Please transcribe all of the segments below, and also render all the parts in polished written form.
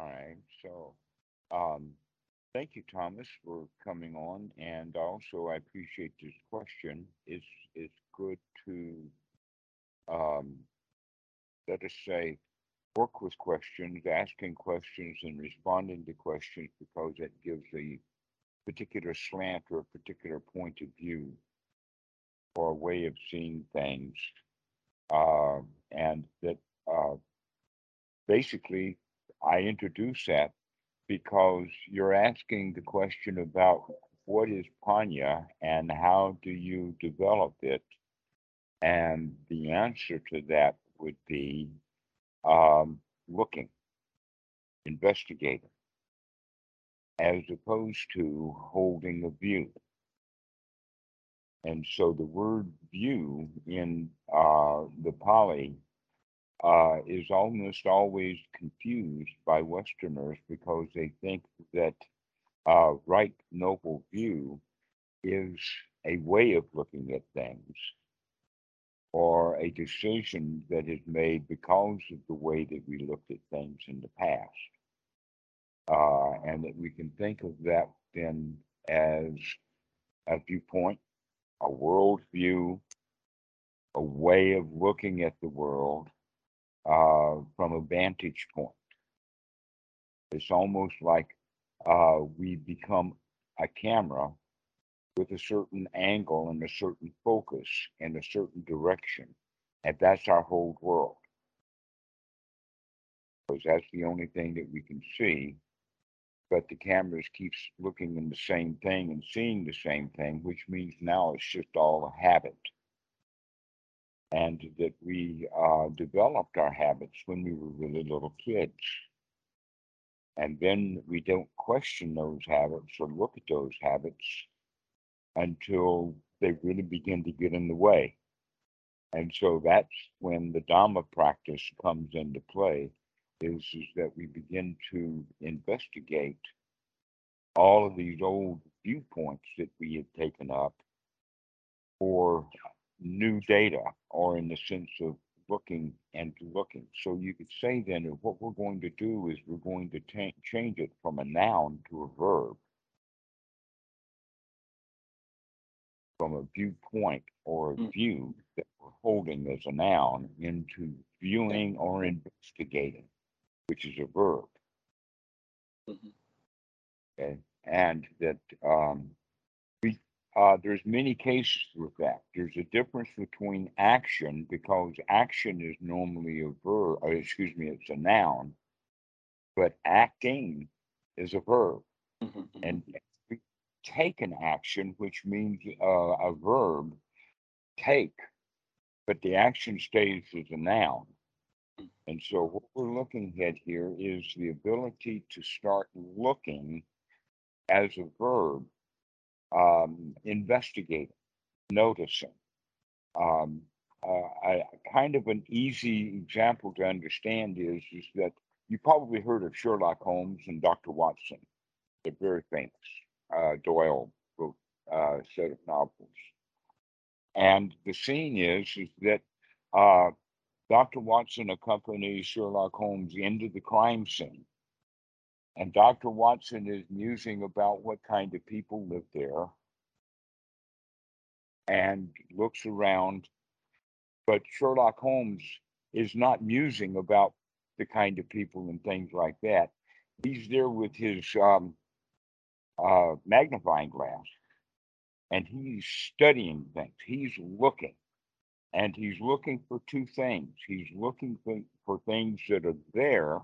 time. So thank you, Thomas, for coming on. And also, I appreciate this question. It's good to, let us say, work with questions, asking questions and responding to questions, because it gives a particular slant or a particular point of view or a way of seeing things. And that basically I introduce that because you're asking the question about what is pañña and how do you develop it? And the answer to that would be looking, investigating, as opposed to holding a view. And so the word view in the Pali is almost always confused by Westerners, because they think that right noble view is a way of looking at things, or a decision that is made because of the way that we looked at things in the past. And that we can think of that then as a viewpoint, a worldview, a way of looking at the world from a vantage point. It's almost like we become a camera with a certain angle and a certain focus and a certain direction. And that's our whole world, because that's the only thing that we can see. But the cameras keeps looking in the same thing and seeing the same thing, which means now it's just all a habit. And that we developed our habits when we were really little kids. And then we don't question those habits or look at those habits until they really begin to get in the way. And so that's when the Dhamma practice comes into play, is that we begin to investigate all of these old viewpoints that we had taken up for new data, or in the sense of looking and looking. So you could say then that what we're going to do is we're going to change it from a noun to a verb, from a viewpoint or a view that we're holding as a noun into viewing or investigating, which is a verb. Okay. And that there's many cases with that. There's a difference between action, because action is normally a verb, or excuse me, it's a noun, but acting is a verb. And take an action, which means a verb, take, but the action stays as a noun. And so what we're looking at here is the ability to start looking as a verb, investigating, noticing. Kind of an easy example to understand is that you probably heard of Sherlock Holmes and Dr. Watson. They're very famous. Doyle wrote a set of novels. And the scene is that Dr. Watson accompanies Sherlock Holmes into the crime scene. And Dr. Watson is musing about what kind of people live there and looks around. But Sherlock Holmes is not musing about the kind of people and things like that. He's there with his magnifying glass, and he's studying things. He's looking, and he's looking for two things. He's looking for things that are there,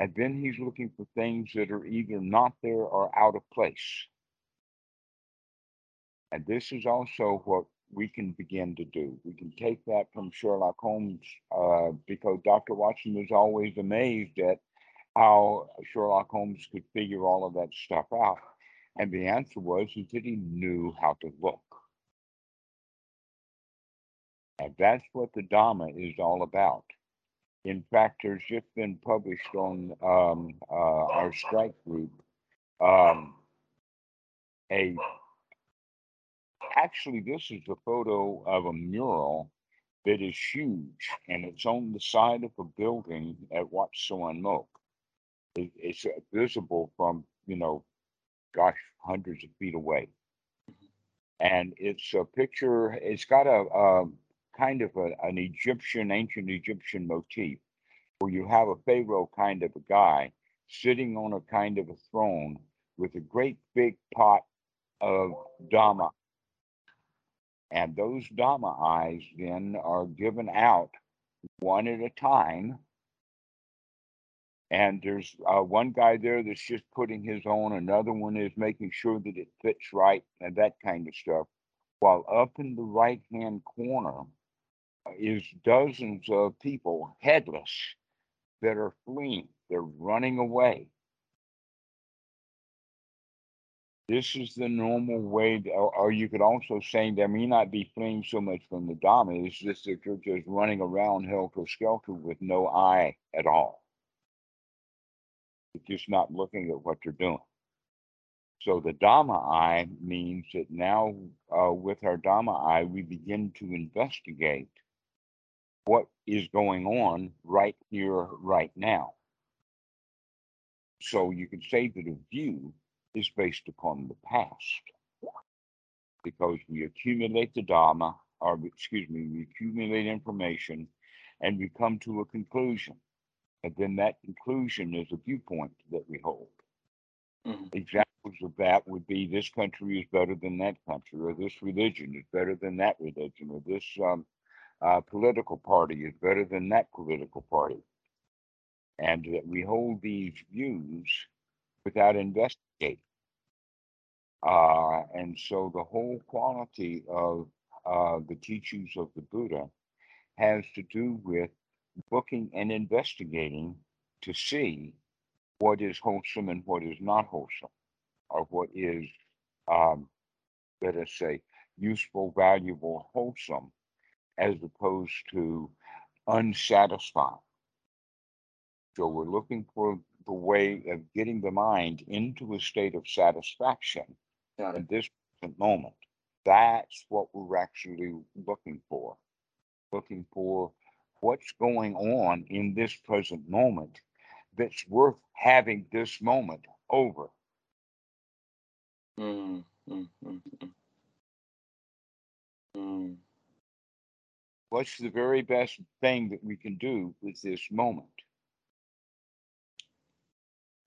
and then he's looking for things that are either not there or out of place. And this is also what we can begin to do. We can take that from Sherlock Holmes, because Dr. Watson was always amazed at how Sherlock Holmes could figure all of that stuff out. And the answer was that he knew how to look. And that's what the Dhamma is all about. In fact, there's just been published on our Strike group, actually this is a photo of a mural that is huge, and it's on the side of a building at Wat Suan Mokkh. It's visible from, hundreds of feet away. And it's a picture, it's got a kind of an Egyptian, ancient Egyptian motif, where you have a pharaoh kind of a guy sitting on a kind of a throne with a great big pot of Dhamma. And those Dhamma eyes then are given out one at a time. And there's one guy there that's just putting his on. Another one is making sure that it fits right and that kind of stuff. While up in the right-hand corner is dozens of people, headless, that are fleeing. They're running away. This is the normal way, or you could also say they may not be fleeing so much from the Dhamma. It's just that they're just running around helter-skelter with no eye at all. It's just not looking at what they're doing. So the Dhamma eye means that now with our Dhamma eye, we begin to investigate what is going on right here, right now. So you could say that a view is based upon the past, because we accumulate the Dhamma, or excuse me, we accumulate information and we come to a conclusion. And then that conclusion is a viewpoint that we hold. Mm-hmm. Examples of that would be this country is better than that country, or this religion is better than that religion, or this political party is better than that political party. And that we hold these views without investigating. And so the whole quality of the teachings of the Buddha has to do with looking and investigating to see what is wholesome and what is not wholesome, or what is, let us say, useful, valuable, wholesome, as opposed to unsatisfying. So we're looking for the way of getting the mind into a state of satisfaction in this moment. That's what we're actually looking for. Looking for what's going on in this present moment that's worth having this moment over. What's the very best thing that we can do with this moment?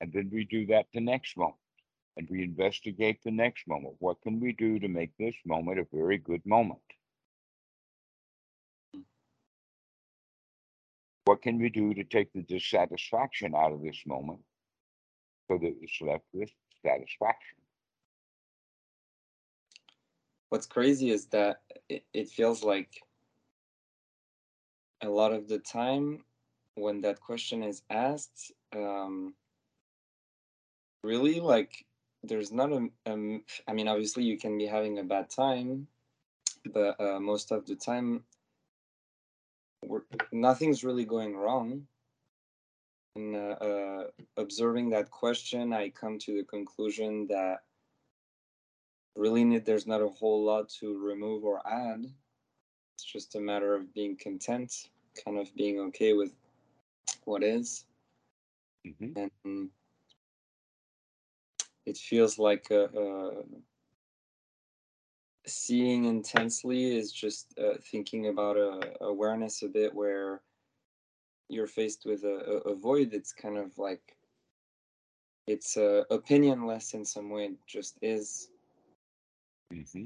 And then we do that the next moment, and we investigate the next moment. What can we do to make this moment a very good moment? What can we do to take the dissatisfaction out of this moment so that it's left with satisfaction? What's crazy is that it feels like a lot of the time when that question is asked, really, like, there's not a I mean, obviously you can be having a bad time, but most of the time nothing's really going wrong. And observing that question, I come to the conclusion that really there's not a whole lot to remove or add. It's just a matter of being content, kind of being okay with what is. Mm-hmm. And it feels like seeing intensely is just thinking about awareness a bit, where you're faced with a void. It's kind of like it's opinionless in some way. It just is. Mm-hmm.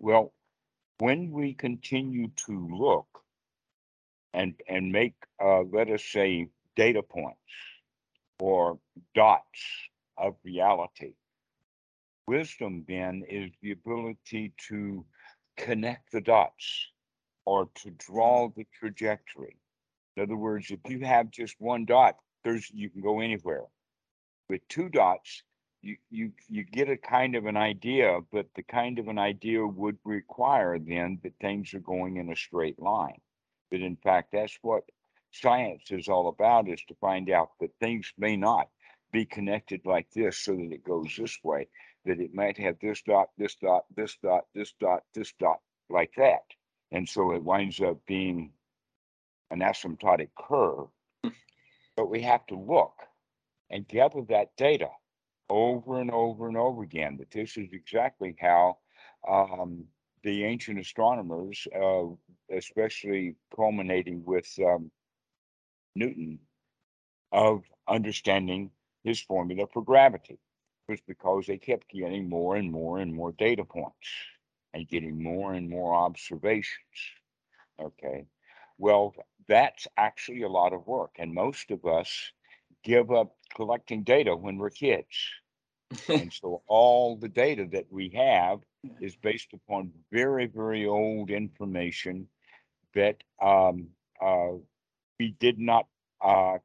Well, when we continue to look and make, let us say, data points or dots of reality. Wisdom, then, is the ability to connect the dots or to draw the trajectory. In other words, if you have just one dot, you can go anywhere. With two dots, you get a kind of an idea, but the kind of an idea would require, then, that things are going in a straight line. But in fact, that's what science is all about, is to find out that things may not be connected like this so that it goes this way, that it might have this dot, this dot, this dot, this dot, this dot, like that. And so it winds up being an asymptotic curve, but we have to look and gather that data over and over and over again, that this is exactly how the ancient astronomers, especially culminating with Newton, of understanding his formula for gravity, was because they kept getting more and more and more data points and getting more and more observations. Okay, well, that's actually a lot of work, and most of us give up collecting data when we're kids. And so all the data that we have is based upon very, very old information that we did not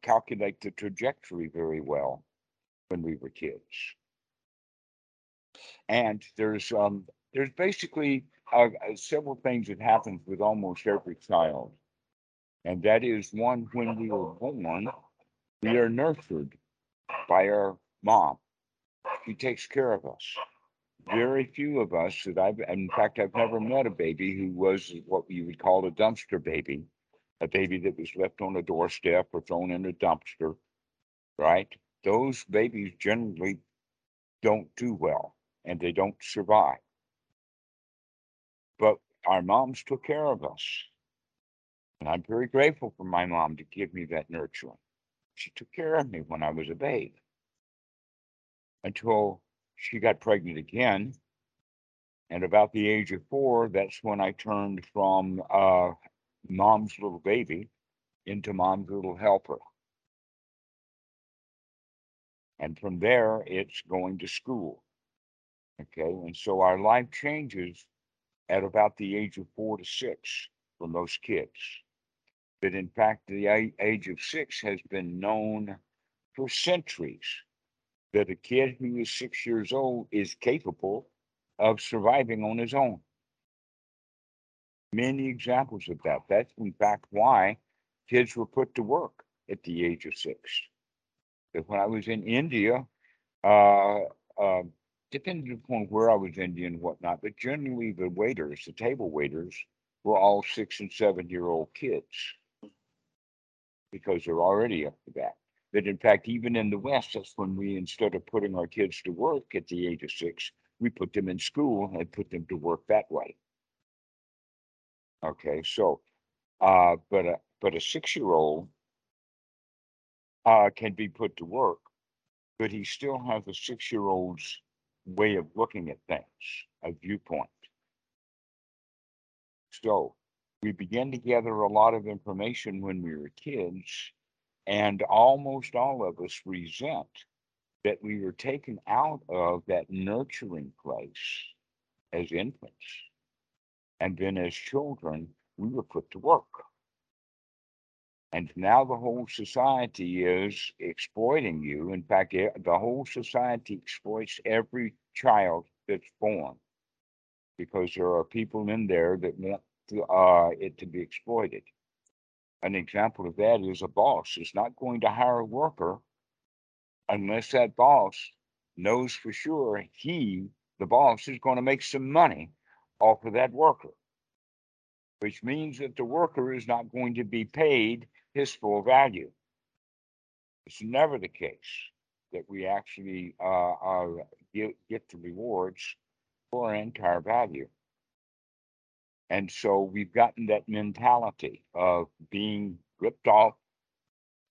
calculate the trajectory very well when we were kids. And there's basically several things that happens with almost every child. And that is, one, when we were born, we are nurtured by our mom. She takes care of us. Very few of us that I've never met a baby who was what you would call a dumpster baby, a baby that was left on a doorstep or thrown in a dumpster, right? Those babies generally don't do well and they don't survive. But our moms took care of us. And I'm very grateful for my mom to give me that nurturing. She took care of me when I was a babe, until she got pregnant again. And about the age of 4, that's when I turned from mom's little baby into mom's little helper. And from there, it's going to school. Okay, and so our life changes at about the age of 4 to 6 for most kids. But in fact, the age of 6 has been known for centuries, that a kid who is 6 years old is capable of surviving on his own. Many examples of that. That's in fact why kids were put to work at the age of 6. But when I was in India, depending upon where I was in India and whatnot, but generally the waiters, the table waiters, were all 6- and 7-year-old kids, because they're already up to that. But in fact, even in the West, that's when we, instead of putting our kids to work at the age of 6, we put them in school and put them to work that way. Okay, so, but a 6-year-old can be put to work, but he still has a 6-year-old's way of looking at things, a viewpoint. So we began to gather a lot of information when we were kids, and almost all of us resent that we were taken out of that nurturing place as infants. And then as children, we were put to work. And now the whole society is exploiting you. In fact, the whole society exploits every child that's born, because there are people in there that want it to be exploited. An example of that is a boss is not going to hire a worker unless that boss knows for sure he, the boss, is going to make some money off of that worker, which means that the worker is not going to be paid his full value. It's never the case that we actually get the rewards for our entire value. And so we've gotten that mentality of being ripped off,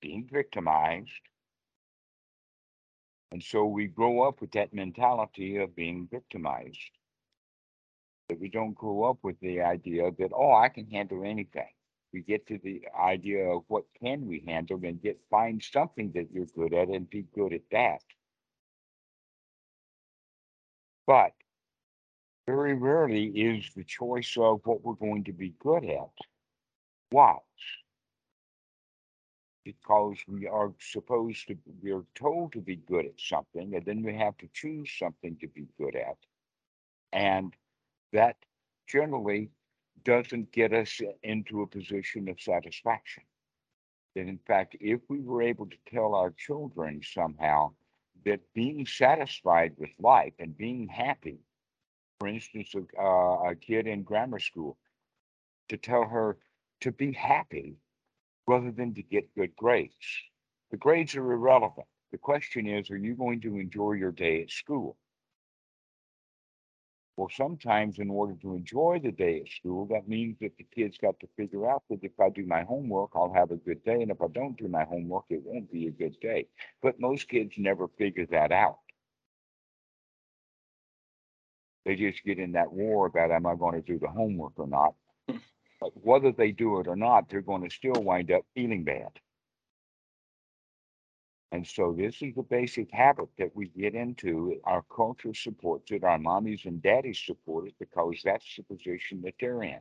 being victimized. And so we grow up with that mentality of being victimized. But we don't grow up with the idea that, oh, I can handle anything. We get to the idea of what can we handle, and find something that you're good at and be good at that. But very rarely is the choice of what we're going to be good at wise, because we are told to be good at something, and then we have to choose something to be good at. And that generally doesn't get us into a position of satisfaction. That in fact, if we were able to tell our children somehow that being satisfied with life and being happy, for instance, a kid in grammar school, to tell her to be happy rather than to get good grades. The grades are irrelevant. The question is, are you going to enjoy your day at school? Well, sometimes in order to enjoy the day at school, that means that the kids got to figure out that if I do my homework, I'll have a good day. And if I don't do my homework, it won't be a good day. But most kids never figure that out. They just get in that war about, am I going to do the homework or not? But whether they do it or not, they're going to still wind up feeling bad. And so this is the basic habit that we get into. Our culture supports it. Our mommies and daddies support it because that's the position that they're in.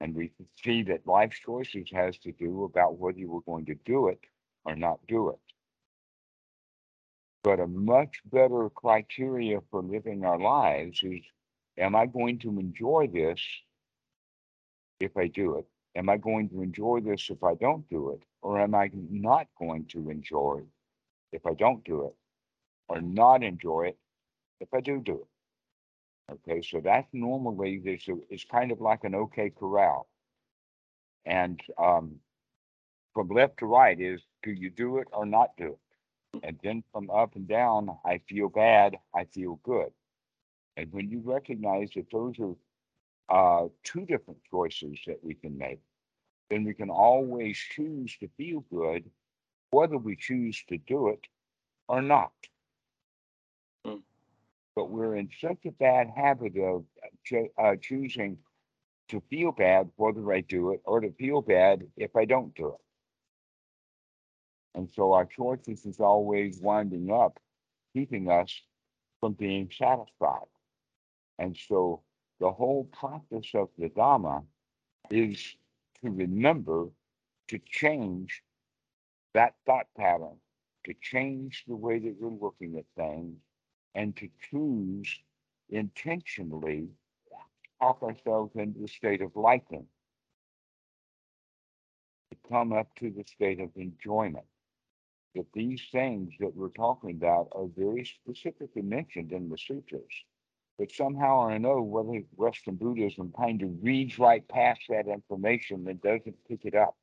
And we see that life's choices has to do about whether you were going to do it or not do it. But a much better criteria for living our lives is, am I going to enjoy this if I do it? Am I going to enjoy this if I don't do it? Or am I not going to enjoy it if I don't do it? Or not enjoy it if I do it? Okay, so that's normally, it's kind of like an OK corral. And from left to right is, do you do it or not do it? And then from up and down, I feel bad, I feel good. And when you recognize that those are two different choices that we can make, then we can always choose to feel good, whether we choose to do it or not. Mm. But we're in such a bad habit of choosing to feel bad whether I do it, or to feel bad if I don't do it. And so our choices is always winding up, keeping us from being satisfied. And so the whole practice of the Dhamma is to remember to change that thought pattern, to change the way that you're looking at things, and to choose intentionally to talk ourselves into the state of liking, to come up to the state of enjoyment. That these things that we're talking about are very specifically mentioned in the sutras, but somehow or another, whether Western Buddhism kind of reads right past that information and doesn't pick it up.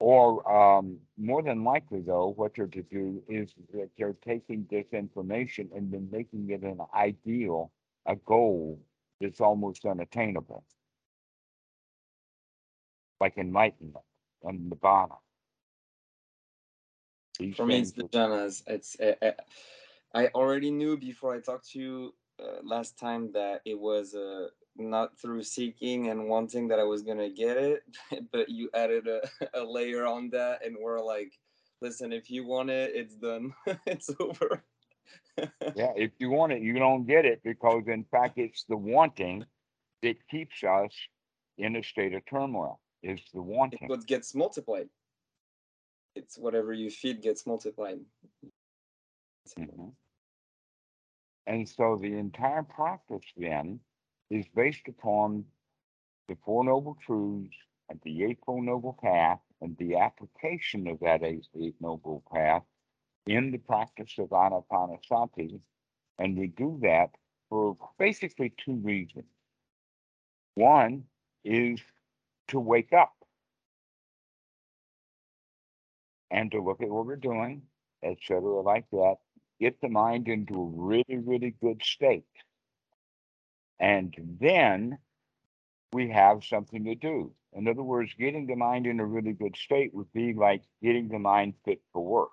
Or more than likely, though, what they're to do is that they're taking this information and then making it an ideal, a goal that's almost unattainable, like enlightenment and nibbana. For me, it's the jhanas. I already knew before I talked to you last time that it was not through seeking and wanting that I was going to get it, but you added a layer on that, and we're like, listen, if you want it, it's done. It's over. Yeah, if you want it, you don't get it, because, in fact, it's the wanting that keeps us in a state of turmoil. It's the wanting. It's what gets multiplied. It's whatever you feed gets multiplied. Mm-hmm. And so the entire practice then is based upon the Four Noble Truths and the Eightfold Noble Path and the application of that Eight Noble Path in the practice of Anapanasati. And we do that for basically two reasons. One is to wake up and to look at what we're doing, etc., like that, get the mind into a really, really good state. And then we have something to do. In other words, getting the mind in a really good state would be like getting the mind fit for work.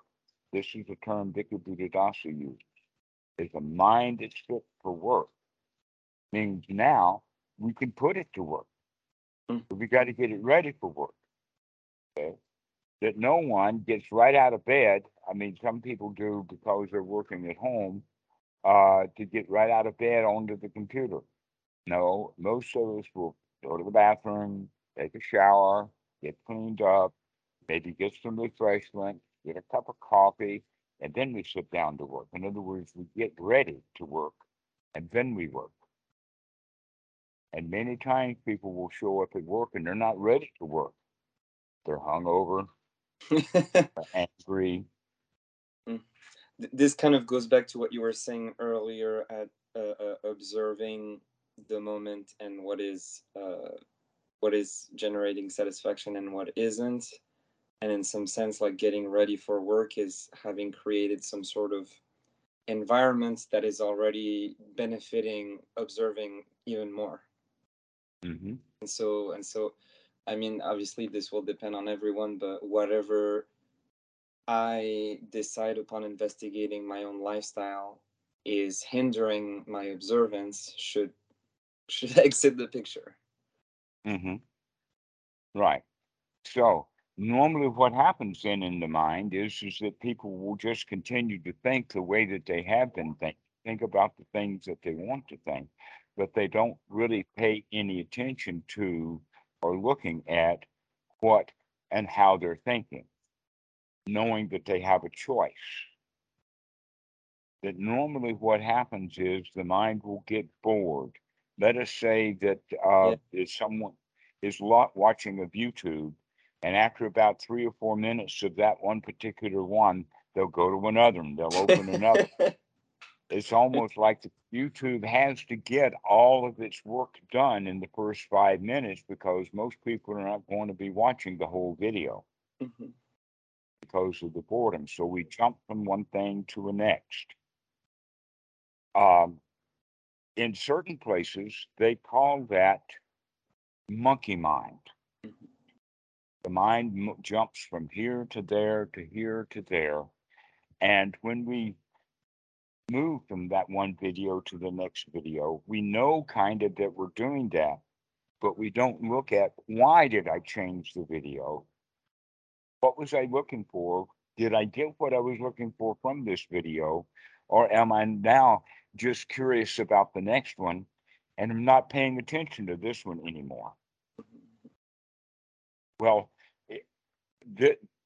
This is a term Bhikkhu Buddhadasa uses. It's a mind that's fit for work. Means now we can put it to work. But we got to get it ready for work. Okay? That no one gets right out of bed. I mean, some people do because they're working at home to get right out of bed onto the computer. No, most of us will go to the bathroom, take a shower, get cleaned up, maybe get some refreshment, get a cup of coffee, and then we sit down to work. In other words, we get ready to work, and then we work. And many times people will show up at work and they're not ready to work. They're hungover. Angry. This kind of goes back to what you were saying earlier at observing the moment and what is what is generating satisfaction and what isn't. And in some sense, like getting ready for work is having created some sort of environment that is already benefiting observing even more. Mm-hmm. And so, I mean, obviously this will depend on everyone, but whatever I decide upon investigating my own lifestyle is hindering my observance should exit the picture. Mm-hmm. Right. So normally what happens then in the mind is that people will just continue to think the way that they have been thinking, think about the things that they want to think, but they don't really pay any attention to or looking at what and how they're thinking, knowing that they have a choice. That normally what happens is the mind will get bored. Let us say that if someone is watching a YouTube, and after about 3 or 4 minutes of that one particular one, they'll go to another one, they'll open another. It's almost like the YouTube has to get all of its work done in the first 5 minutes, because most people are not going to be watching the whole video mm-hmm. because of the boredom. So we jump from one thing to the next. In certain places, they call that monkey mind. Mm-hmm. The mind jumps from here to there to here to there. And when we move from that one video to the next video, we know kind of that we're doing that, but we don't look at, why did I change the video? What was I looking for? Did I get what I was looking for from this video? Or am I now just curious about the next one and I'm not paying attention to this one anymore? Well,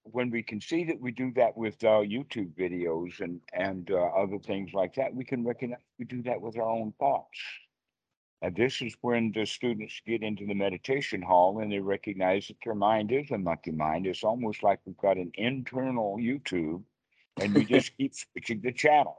when we can see that we do that with YouTube videos and other things like that, we can recognize we do that with our own thoughts. And this is when the students get into the meditation hall and they recognize that their mind is a monkey mind. It's almost like we've got an internal YouTube and we just keep switching the channels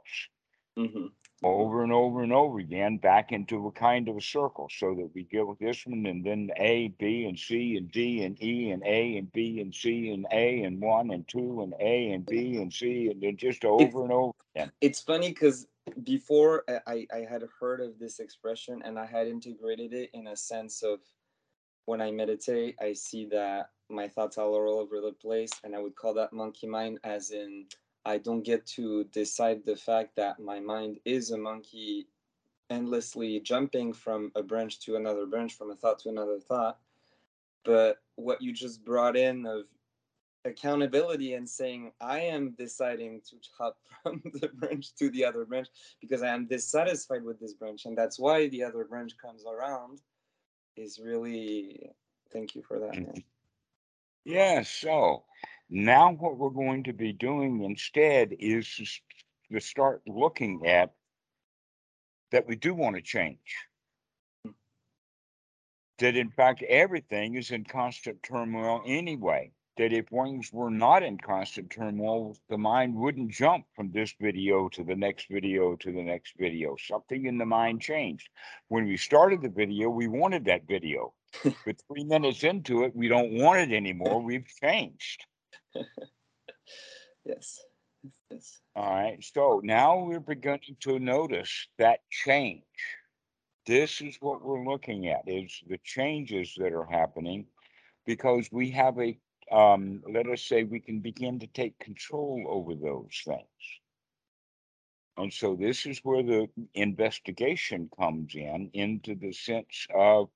mm-hmm. over and over and over again back into a kind of a circle, so that we deal with this one and then A, B, and C, and D, and E, and A, and B, and C, and A, and 1 and 2, and A, and B, and C, and then just over and over again. It's funny because before I had heard of this expression and I had integrated it in a sense of, when I meditate, I see that my thoughts are all over the place, and I would call that monkey mind, as in I don't get to decide the fact that my mind is a monkey endlessly jumping from a branch to another branch, from a thought to another thought. But what you just brought in of accountability and saying, I am deciding to hop from the branch to the other branch because I am dissatisfied with this branch, and that's why the other branch comes around, is really, thank you for that. Man. Yeah, so now what we're going to be doing instead is to start looking at that we do want to change. That in fact, everything is in constant turmoil anyway. That if things were not in constant turmoil, the mind wouldn't jump from this video to the next video to the next video. Something in the mind changed. When we started the video, we wanted that video. But 3 minutes into it, we don't want it anymore. We've changed. Yes. All right. So now we're beginning to notice that change. This is what we're looking at, is the changes that are happening, because we have a, let us say, we can begin to take control over those things. And so this is where the investigation comes in, into the sense of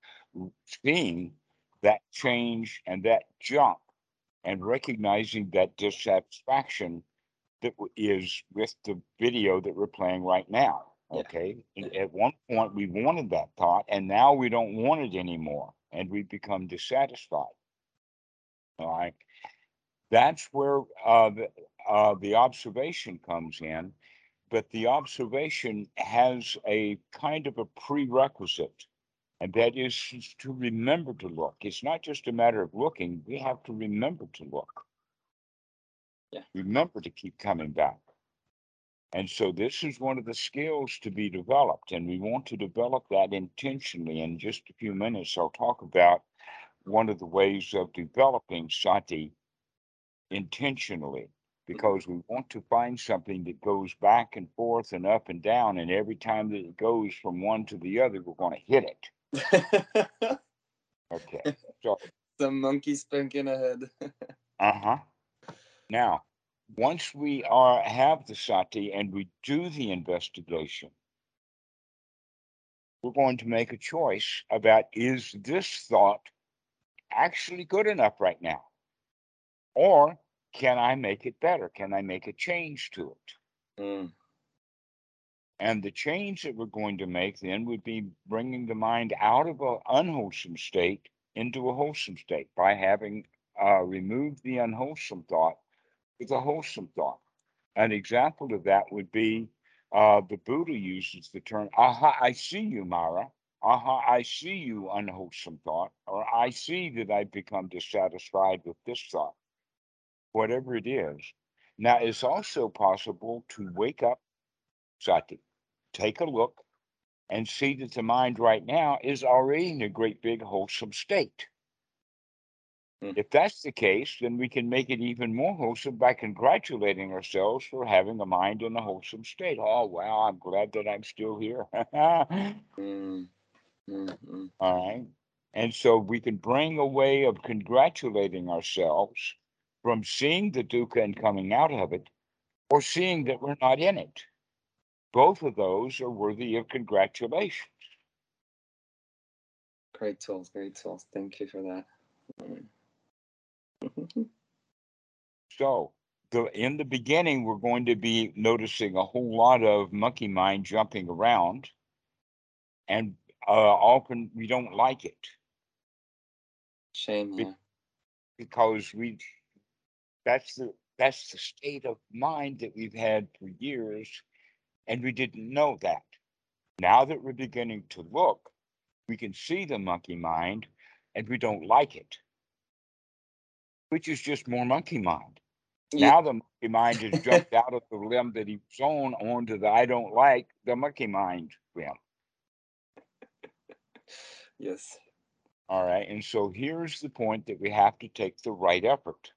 seeing that change and that jump, and recognizing that dissatisfaction that is with the video that we're playing right now. Okay. Yeah. And at one point we wanted that thought, and now we don't want it anymore, and we become dissatisfied. All right. That's where the observation comes in, but the observation has a kind of a prerequisite. And that is to remember to look. It's not just a matter of looking. We have to remember to look. Yeah. Remember to keep coming back. And so this is one of the skills to be developed. And we want to develop that intentionally. In just a few minutes, I'll talk about one of the ways of developing sati intentionally, because we want to find something that goes back and forth and up and down, and every time that it goes from one to the other, we're going to hit it. Okay. So, some monkey spanking ahead. Now, once we have the sati and we do the investigation, we're going to make a choice about, is this thought actually good enough right now? Or can I make it better? Can I make a change to it? And the change that we're going to make then would be bringing the mind out of an unwholesome state into a wholesome state by having removed the unwholesome thought with a wholesome thought. An example of that would be the Buddha uses the term, aha, I see you, Mara. Aha, I see you, unwholesome thought. Or I see that I've become dissatisfied with this thought. Whatever it is. Now, it's also possible to wake up sati, take a look, and see that the mind right now is already in a great big wholesome state. If that's the case, then we can make it even more wholesome by congratulating ourselves for having a mind in a wholesome state. Oh, wow, I'm glad that I'm still here. All right. And so we can bring a way of congratulating ourselves from seeing the dukkha and coming out of it, or seeing that we're not in it. Both of those are worthy of congratulations. Great tools, great tools. Thank you for that. So, in the beginning, we're going to be noticing a whole lot of monkey mind jumping around, and often we don't like it. Shame, yeah. Because that's the state of mind that we've had for years, and we didn't know that. Now that we're beginning to look, we can see the monkey mind, and we don't like it, which is just more monkey mind. Now the monkey mind has jumped out of the limb that he was on onto the I don't like the monkey mind limb. Yes. All right. And so here's the point that we have to take the right effort,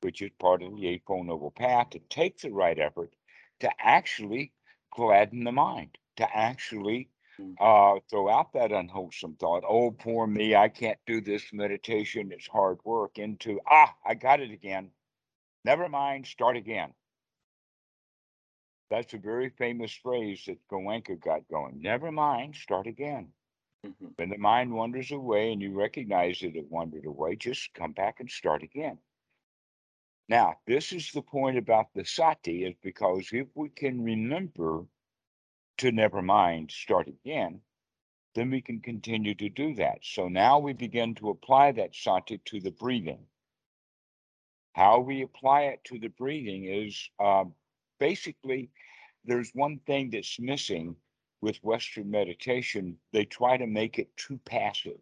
which is part of the Eightfold Noble Path, to take the right effort to actually gladden the mind, to actually throw out that unwholesome thought, oh, poor me, I can't do this meditation, it's hard work, into, ah, I got it again. Never mind, start again. That's a very famous phrase that Goenka got going. Never mind, start again. When the mind wanders away and you recognize that it wandered away, just come back and start again. Now, this is the point about the sati, is because if we can remember to never mind, start again, then we can continue to do that. So now we begin to apply that sati to the breathing. How we apply it to the breathing is basically, there's one thing that's missing with Western meditation. They try to make it too passive,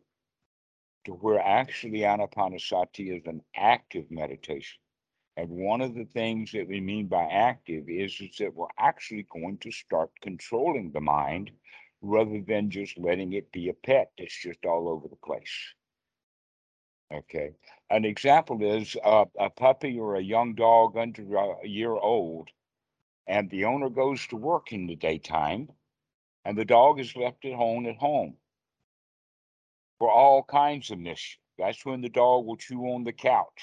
to where actually Anapanasati is an active meditation. And one of the things that we mean by active is that we're actually going to start controlling the mind rather than just letting it be a pet that's just all over the place. Okay. An example is a puppy or a young dog under a year old, and the owner goes to work in the daytime, and the dog is left at home for all kinds of mischief. That's when the dog will chew on the couch,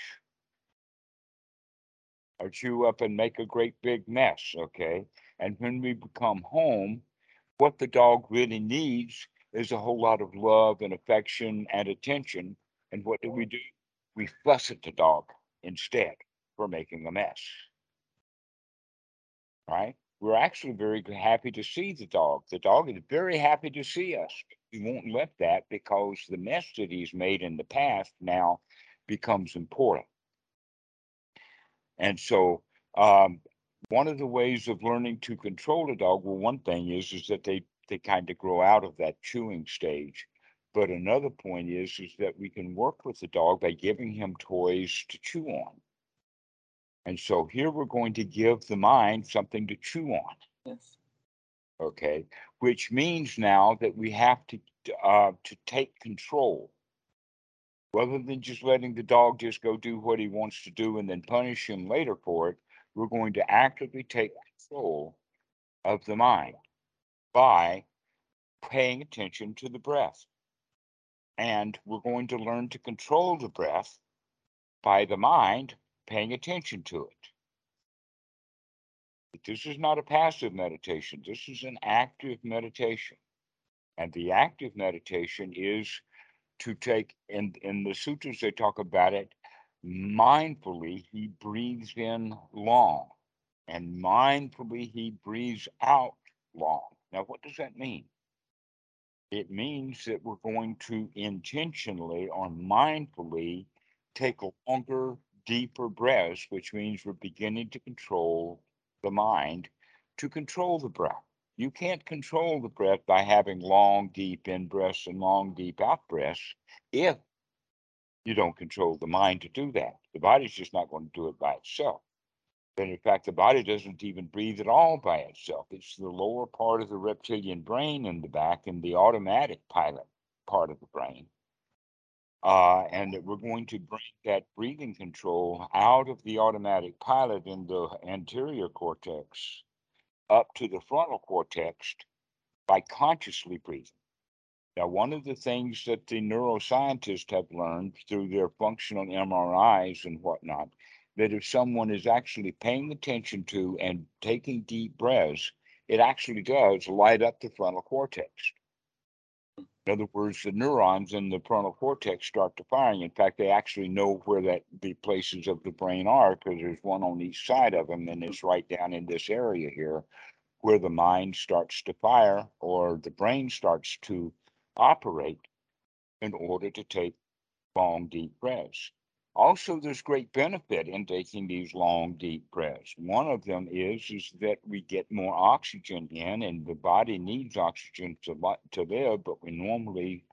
or chew up and make a great big mess, okay? And when we come home, what the dog really needs is a whole lot of love and affection and attention. And what do? We fuss at the dog instead for making a mess, right? We're actually very happy to see the dog. The dog is very happy to see us. We won't let that, because the mess that he's made in the past now becomes important. And so one of the ways of learning to control a dog, well, one thing is that they kind of grow out of that chewing stage. But another point is that we can work with the dog by giving him toys to chew on. And so here we're going to give the mind something to chew on. Yes. Okay. Which means now that we have to take control Rather than just letting the dog just go do what he wants to do and then punish him later for it, we're going to actively take control of the mind by paying attention to the breath. And we're going to learn to control the breath by the mind paying attention to it. This is not a passive meditation. This is an active meditation. And the active meditation is to take, in the sutras they talk about it, mindfully he breathes in long, and mindfully he breathes out long. Now, what does that mean? It means that we're going to intentionally or mindfully take longer, deeper breaths, which means we're beginning to control the mind to control the breath. You can't control the breath by having long, deep in-breaths and long, deep out-breaths if you don't control the mind to do that. The body's just not going to do it by itself. And in fact, the body doesn't even breathe at all by itself. It's the lower part of the reptilian brain in the back and the automatic pilot part of the brain. And that we're going to bring that breathing control out of the automatic pilot in the anterior cortex up to the frontal cortex by consciously breathing. Now, one of the things that the neuroscientists have learned through their functional MRIs and whatnot, that if someone is actually paying attention to and taking deep breaths, it actually does light up the frontal cortex. In other words, the neurons in the frontal cortex start to firing. In fact, they actually know where the places of the brain are, because there's one on each side of them, and it's right down in this area here where the mind starts to fire or the brain starts to operate in order to take long, deep breaths. Also, there's great benefit in taking these long, deep breaths. One of them is that we get more oxygen in, and the body needs oxygen to live, but we normally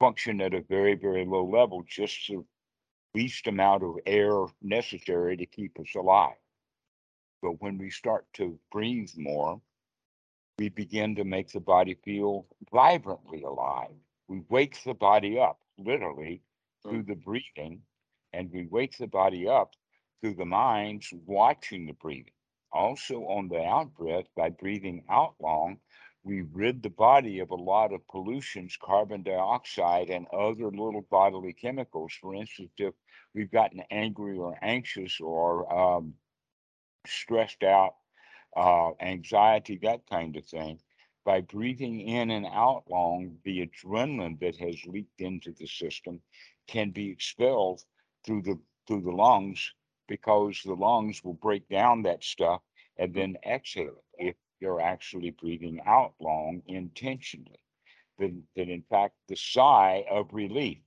function at a very, very low level, just the least amount of air necessary to keep us alive. But when we start to breathe more, we begin to make the body feel vibrantly alive. We wake the body up, literally, through the breathing. And we wake the body up through the mind's watching the breathing. Also, on the out-breath, by breathing out long, we rid the body of a lot of pollutants, carbon dioxide, and other little bodily chemicals. For instance, if we've gotten angry or anxious or stressed out, anxiety, that kind of thing, by breathing in and out long, the adrenaline that has leaked into the system can be expelled through the lungs, because the lungs will break down that stuff and then exhale it if you're actually breathing out long intentionally. Then in fact, the sigh of relief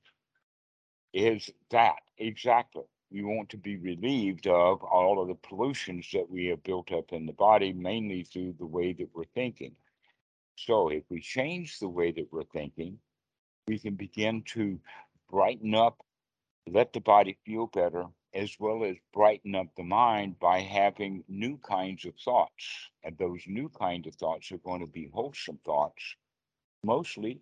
is that exactly. We want to be relieved of all of the pollutions that we have built up in the body, mainly through the way that we're thinking. So if we change the way that we're thinking, we can begin to brighten up, let the body feel better, as well as brighten up the mind by having new kinds of thoughts. And those new kinds of thoughts are going to be wholesome thoughts, mostly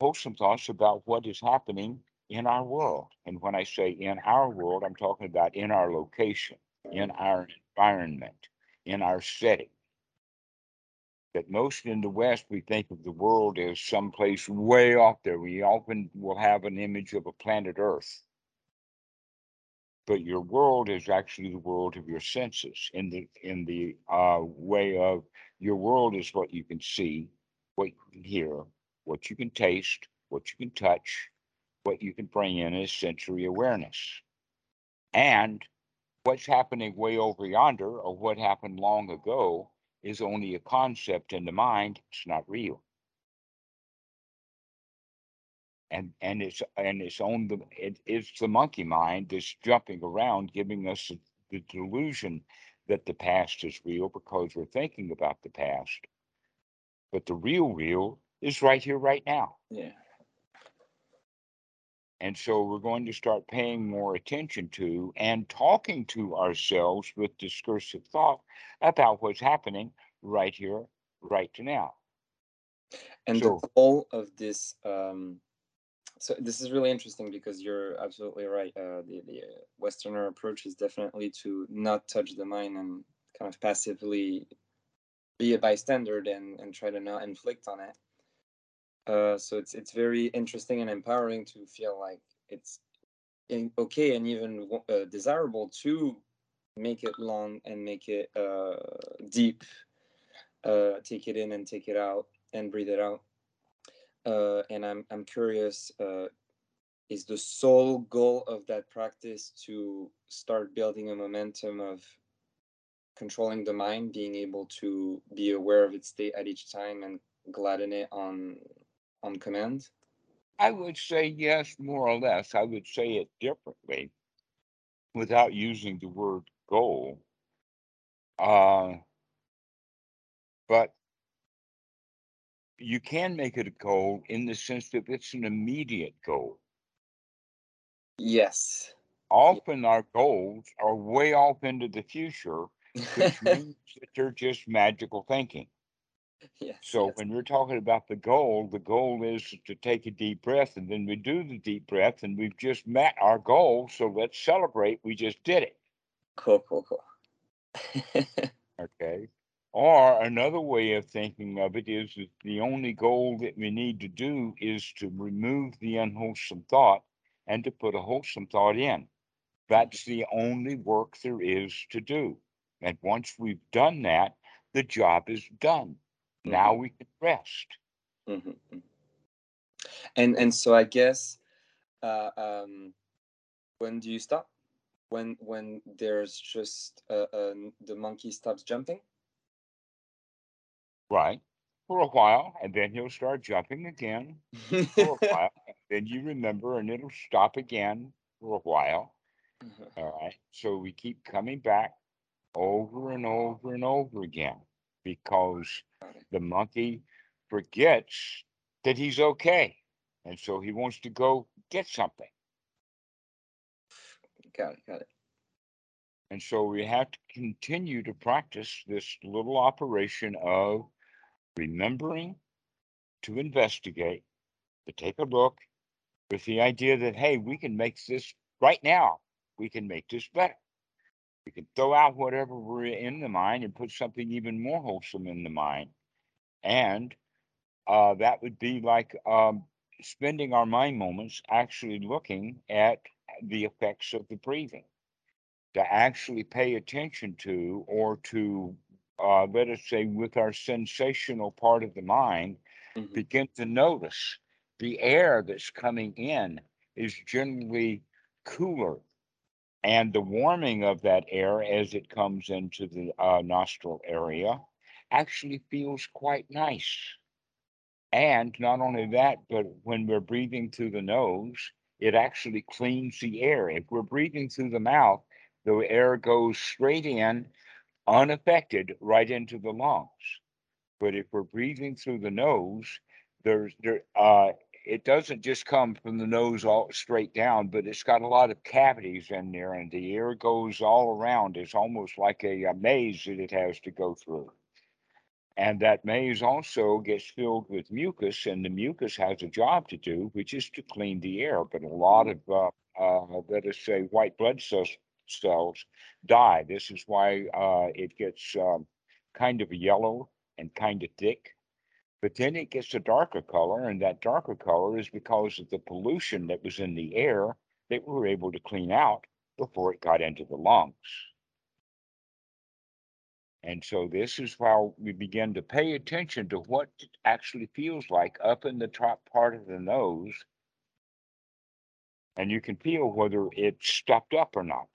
wholesome thoughts about what is happening in our world. And when I say in our world, I'm talking about in our location, in our environment, in our setting. That most in the West, we think of the world as someplace way off there. We often will have an image of a planet Earth. But your world is actually the world of your senses in the way of your world is what you can see, what you can hear, what you can taste, what you can touch, what you can bring in as sensory awareness. And what's happening way over yonder or what happened long ago is only a concept in the mind. It's not real. And it's the monkey mind that's jumping around, giving us the delusion that the past is real because we're thinking about the past. But the real is right here, right now. Yeah. And so we're going to start paying more attention to and talking to ourselves with discursive thought about what's happening right here, right now. And so, the goal of this So this is really interesting because you're absolutely right. The Westerner approach is definitely to not touch the mind and kind of passively be a bystander and try to not inflict on it. So it's very interesting and empowering to feel like it's okay and even desirable to make it long and make it deep, take it in and take it out and breathe it out. And I'm curious, is the sole goal of that practice to start building a momentum of controlling the mind, being able to be aware of its state at each time and gladden it on command? I would say yes, more or less. I would say it differently without using the word goal. But you can make it a goal in the sense that it's an immediate goal. Yes. Often our goals are way off into the future, which means that they're just magical thinking. Yes, so yes. When we're talking about the goal is to take a deep breath, and then we do the deep breath, and we've just met our goal, so let's celebrate. We just did it. Cool. Okay. Or another way of thinking of it is that the only goal that we need to do is to remove the unwholesome thought and to put a wholesome thought in. That's the only work there is to do. And once we've done that, the job is done. Now we can rest. Mm-hmm. And so I guess, when do you stop? When there's just the monkey stops jumping? Right. For a while, and then he'll start jumping again for a while. Then you remember, and it'll stop again for a while. Mm-hmm. All right. So we keep coming back over and over and over again, because the monkey forgets that he's okay. And so he wants to go get something. Got it. And so we have to continue to practice this little operation of remembering to investigate, to take a look with the idea that, hey, we can make this right now. We can make this better. We can throw out whatever we're in the mind and put something even more wholesome in the mind. And that would be like spending our mind moments actually looking at the effects of the breathing, to actually pay attention to, or to, let us say, with our sensational part of the mind, mm-hmm. begin to notice the air that's coming in is generally cooler. And the warming of that air as it comes into the nostril area actually feels quite nice. And not only that, but when we're breathing through the nose, it actually cleans the air. If we're breathing through the mouth, the air goes straight in, unaffected, right into the lungs. But if we're breathing through the nose, it doesn't just come from the nose all straight down, but it's got a lot of cavities in there, and the air goes all around. It's almost like a maze that it has to go through. And that maze also gets filled with mucus, and the mucus has a job to do, which is to clean the air. But a lot of, let us say, white blood cells die. This is why it gets kind of yellow and kind of thick. But then it gets a darker color, and that darker color is because of the pollution that was in the air that we were able to clean out before it got into the lungs. And so this is how we begin to pay attention to what it actually feels like up in the top part of the nose. And you can feel whether it's stopped up or not.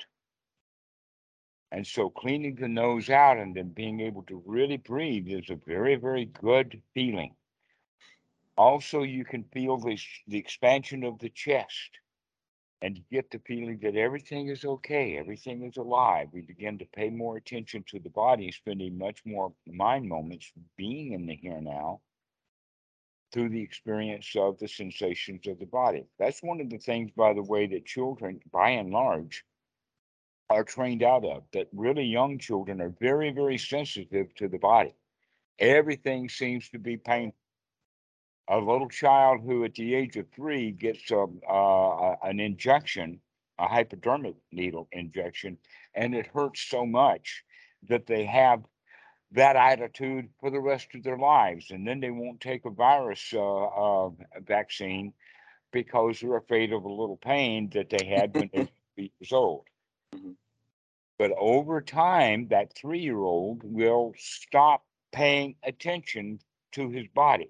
And so cleaning the nose out and then being able to really breathe is a very, very good feeling. Also, you can feel the expansion of the chest, and you get the feeling that everything is okay, everything is alive. We begin to pay more attention to the body, spending much more mind moments being in the here now through the experience of the sensations of the body. That's one of the things, by the way, that children, by and large, are trained out of, that really young children are very, very sensitive to the body. Everything seems to be painful. a little child who at the age of 3 gets an injection, a hypodermic needle injection, and it hurts so much that they have that attitude for the rest of their lives. And then they won't take a virus vaccine because they're afraid of a little pain that they had when they were 3 years old. Mm-hmm. But over time, that 3-year-old will stop paying attention to his body.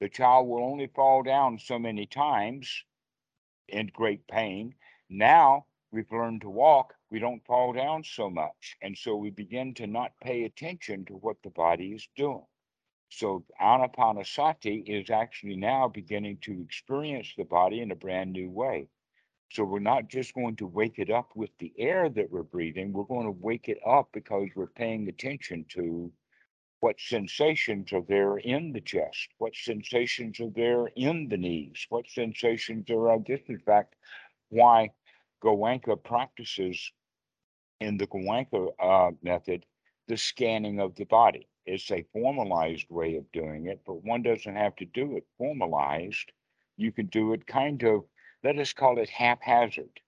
The child will only fall down so many times in great pain. Now we've learned to walk. We don't fall down so much. And so we begin to not pay attention to what the body is doing. So Anapanasati is actually now beginning to experience the body in a brand new way. So we're not just going to wake it up with the air that we're breathing. We're going to wake it up because we're paying attention to what sensations are there in the chest, what sensations are there in the knees, what sensations are this. In fact, why Goenka practices in the Goenka method, the scanning of the body. It's a formalized way of doing it, but one doesn't have to do it formalized. You can do it kind of, let us call it haphazard,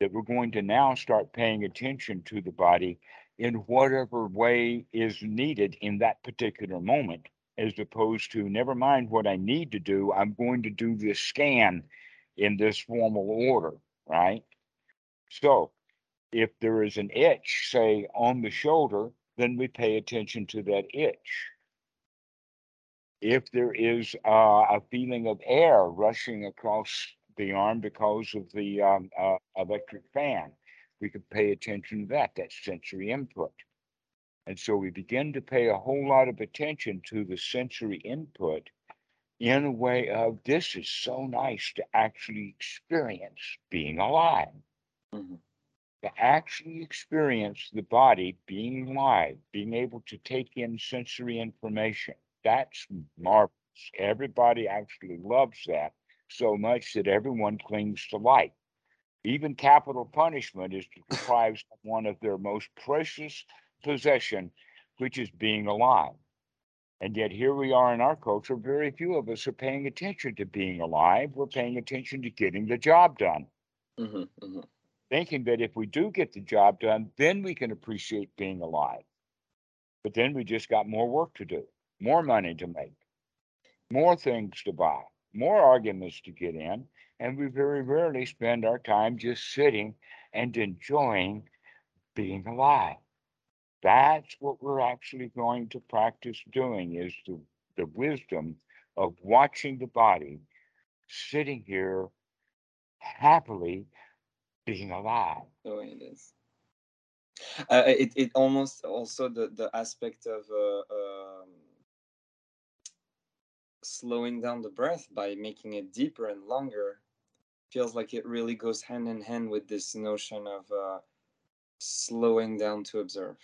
that we're going to now start paying attention to the body in whatever way is needed in that particular moment, as opposed to, never mind what I need to do, I'm going to do this scan in this formal order, right? So if there is an itch, say, on the shoulder, then we pay attention to that itch. If there is a feeling of air rushing across the arm because of the electric fan, we can pay attention to that. That's sensory input. And so we begin to pay a whole lot of attention to the sensory input in a way of, this is so nice to actually experience being alive. Mm-hmm. To actually experience the body being alive, being able to take in sensory information. That's marvelous. Everybody actually loves that so much that everyone clings to life. Even capital punishment is to deprive someone of their most precious possession, which is being alive. And yet here we are in our culture, very few of us are paying attention to being alive. We're paying attention to getting the job done. Mm-hmm, mm-hmm. Thinking that if we do get the job done, then we can appreciate being alive. But then we just got more work to do. More money to make, more things to buy, more arguments to get in, and we very rarely spend our time just sitting and enjoying being alive. That's what we're actually going to practice doing, is the wisdom of watching the body, sitting here happily being alive. Oh, it is. It almost also the aspect of slowing down the breath by making it deeper and longer feels like it really goes hand in hand with this notion of slowing down to observe.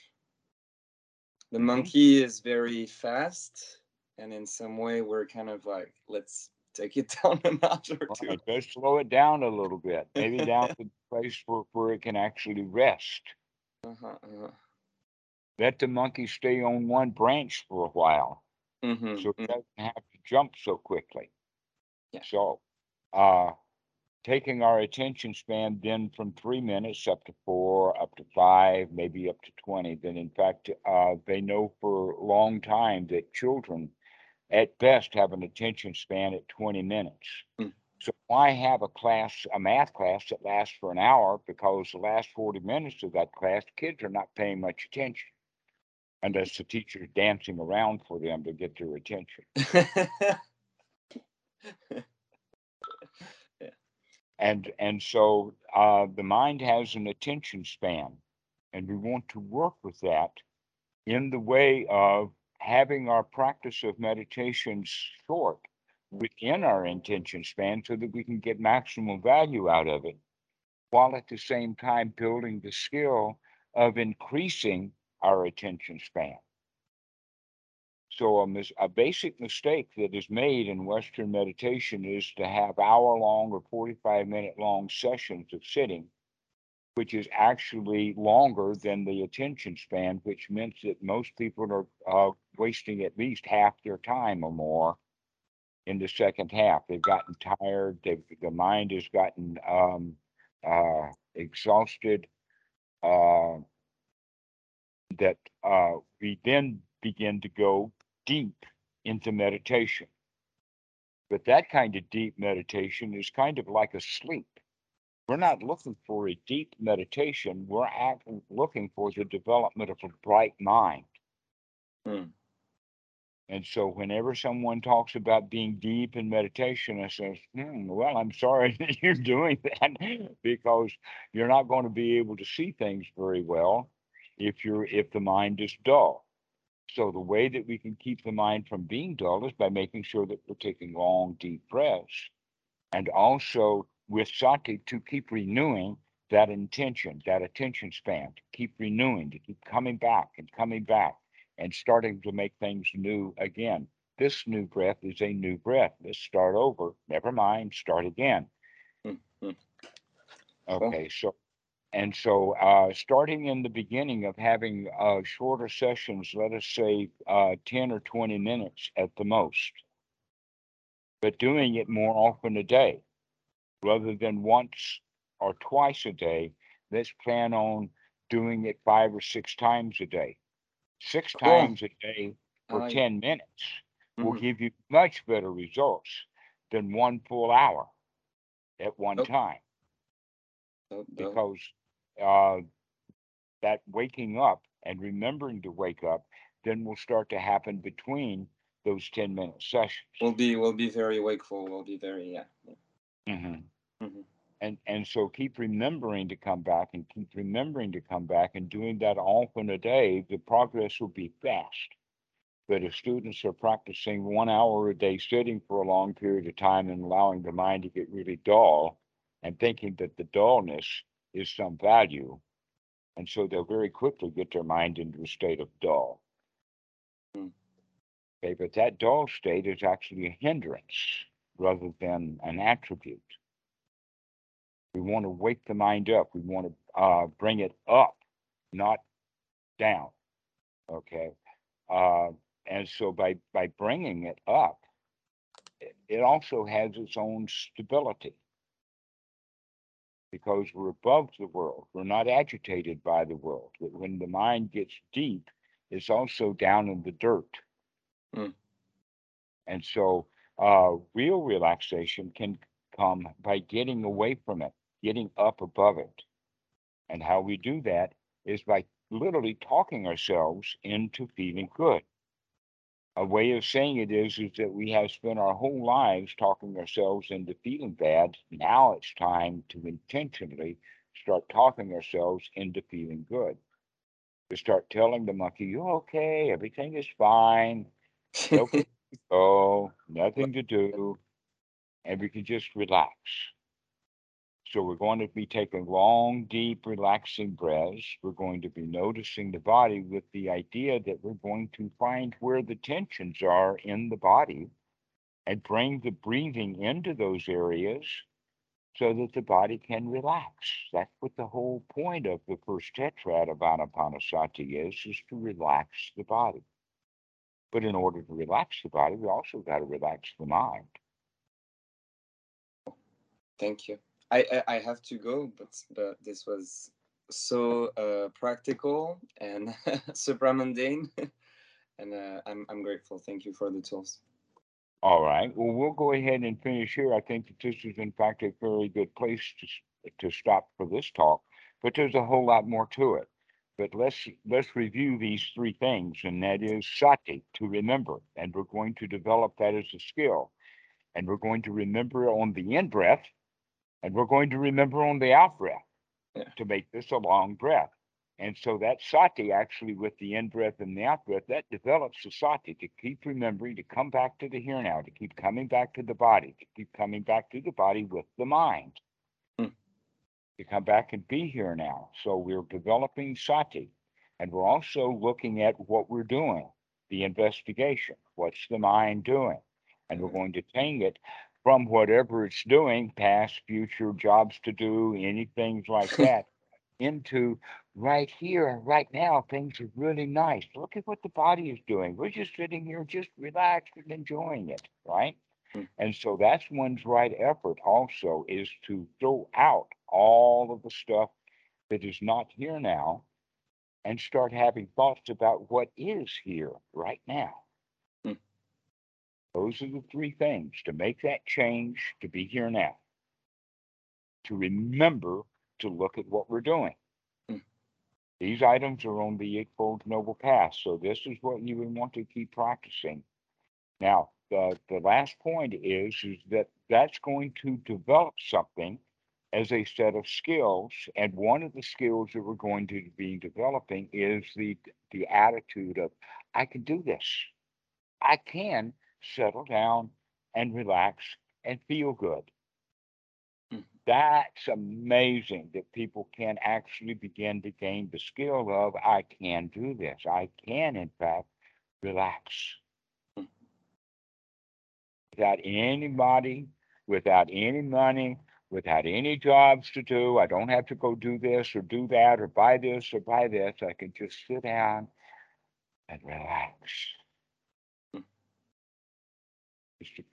The monkey is very fast, and in some way we're kind of like, let's take it down a notch or two. Right, just slow it down a little bit, maybe down to the place where it can actually rest. Let the monkey stay on one branch for a while. Mm-hmm. So it doesn't have to jump so quickly. Yeah. So taking our attention span then from 3 minutes up to 4, up to 5, maybe up to 20. Then in fact, they know for a long time that children at best have an attention span at 20 minutes. Mm. So why have a math class that lasts for an hour? Because the last 40 minutes of that class, kids are not paying much attention. Unless the teacher's dancing around for them to get their attention. Yeah. And so the mind has an attention span, and we want to work with that in the way of having our practice of meditation short within our attention span so that we can get maximum value out of it, while at the same time building the skill of increasing our attention span. So a basic mistake that is made in Western meditation is to have hour-long or 45-minute-long sessions of sitting, which is actually longer than the attention span, which means that most people are wasting at least half their time or more in the second half. They've gotten tired. The mind has gotten exhausted. We then begin to go deep into meditation. But that kind of deep meditation is kind of like a sleep. We're not looking for a deep meditation. We're looking for the development of a bright mind. Hmm. And so whenever someone talks about being deep in meditation, I say, well, I'm sorry that you're doing that, because you're not going to be able to see things very well if the mind is dull. So the way that we can keep the mind from being dull is by making sure that we're taking long, deep breaths, and also with sati to keep renewing that intention, that attention span, to keep renewing, to keep coming back and starting to make things new again. This new breath is a new breath. Let's start over. Never mind, start again. Mm-hmm. Okay, so. And so starting in the beginning of having shorter sessions, let us say 10 or 20 minutes at the most, but doing it more often a day rather than once or twice a day. Let's plan on doing it 5 or 6 times a day. 6 times a day for 10 minutes will give you much better results than 1 full hour at one time. Because that waking up and remembering to wake up then will start to happen between those 10-minute sessions. We'll be very wakeful. We'll be very And so keep remembering to come back and keep remembering to come back and doing that often a day. The progress will be fast. But if students are practicing 1 hour a day sitting for a long period of time and allowing the mind to get really dull, and thinking that the dullness is some value, and so they'll very quickly get their mind into a state of dull. Okay, but that dull state is actually a hindrance rather than an attribute. We want to wake the mind up. We want to bring it up, not down. Okay, and so by bringing it up, it also has its own stability. Because we're above the world. We're not agitated by the world. But when the mind gets deep, it's also down in the dirt. Mm. And so real relaxation can come by getting away from it, getting up above it. And how we do that is by literally talking ourselves into feeling good. A way of saying it is that we have spent our whole lives talking ourselves into feeling bad. Now it's time to intentionally start talking ourselves into feeling good. To start telling the monkey, you're okay, everything is fine, okay, oh, nothing to do, and we can just relax. So we're going to be taking long, deep, relaxing breaths. We're going to be noticing the body with the idea that we're going to find where the tensions are in the body and bring the breathing into those areas so that the body can relax. That's what the whole point of the first tetrad of Anapanasati is to relax the body. But in order to relax the body, we also got to relax the mind. Thank you. I have to go, but this was so practical and supramundane, and I'm grateful. Thank you for the tools. All right. Well, we'll go ahead and finish here. I think that this is, in fact, a very good place to stop for this talk, but there's a whole lot more to it. But let's review these 3 things, and that is sati, to remember, and we're going to develop that as a skill, and we're going to remember on the in-breath, and we're going to remember on the out-breath to make this a long breath. And so that sati actually with the in-breath and the out-breath, that develops the sati to keep remembering, to come back to the here now, to keep coming back to the body, to keep coming back to the body with the mind, to come back and be here now. So we're developing sati, and we're also looking at what we're doing, the investigation, what's the mind doing, and we're going to tame it from whatever it's doing, past, future, jobs to do, anything like that, into right here and right now, things are really nice. Look at what the body is doing. We're just sitting here, just relaxed and enjoying it, right? And so that's one's right effort also, is to throw out all of the stuff that is not here now and start having thoughts about what is here right now. Those are the three things, to make that change, to be here now, to remember to look at what we're doing. These items are on the Eightfold Noble Path, so this is what you would want to keep practicing. Now, the last point is that that's going to develop something as a set of skills, and one of the skills that we're going to be developing is the attitude of, I can do this. I can settle down and relax and feel good. That's amazing that people can actually begin to gain the skill of, I can do this. I can, in fact, relax. Without anybody, without any money, without any jobs to do, I don't have to go do this or do that or buy this or buy this. I can just sit down and relax.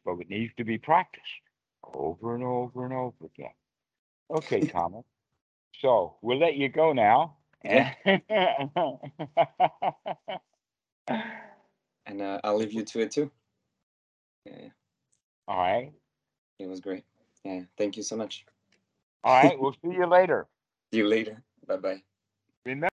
But it needs to be practiced over and over and over again. Okay, Thomas. So we'll let you go now. Yeah. And I'll leave you to it too. Yeah. All right. It was great. Yeah. Thank you so much. All right. We'll see you later. See you later. Bye bye. Remember.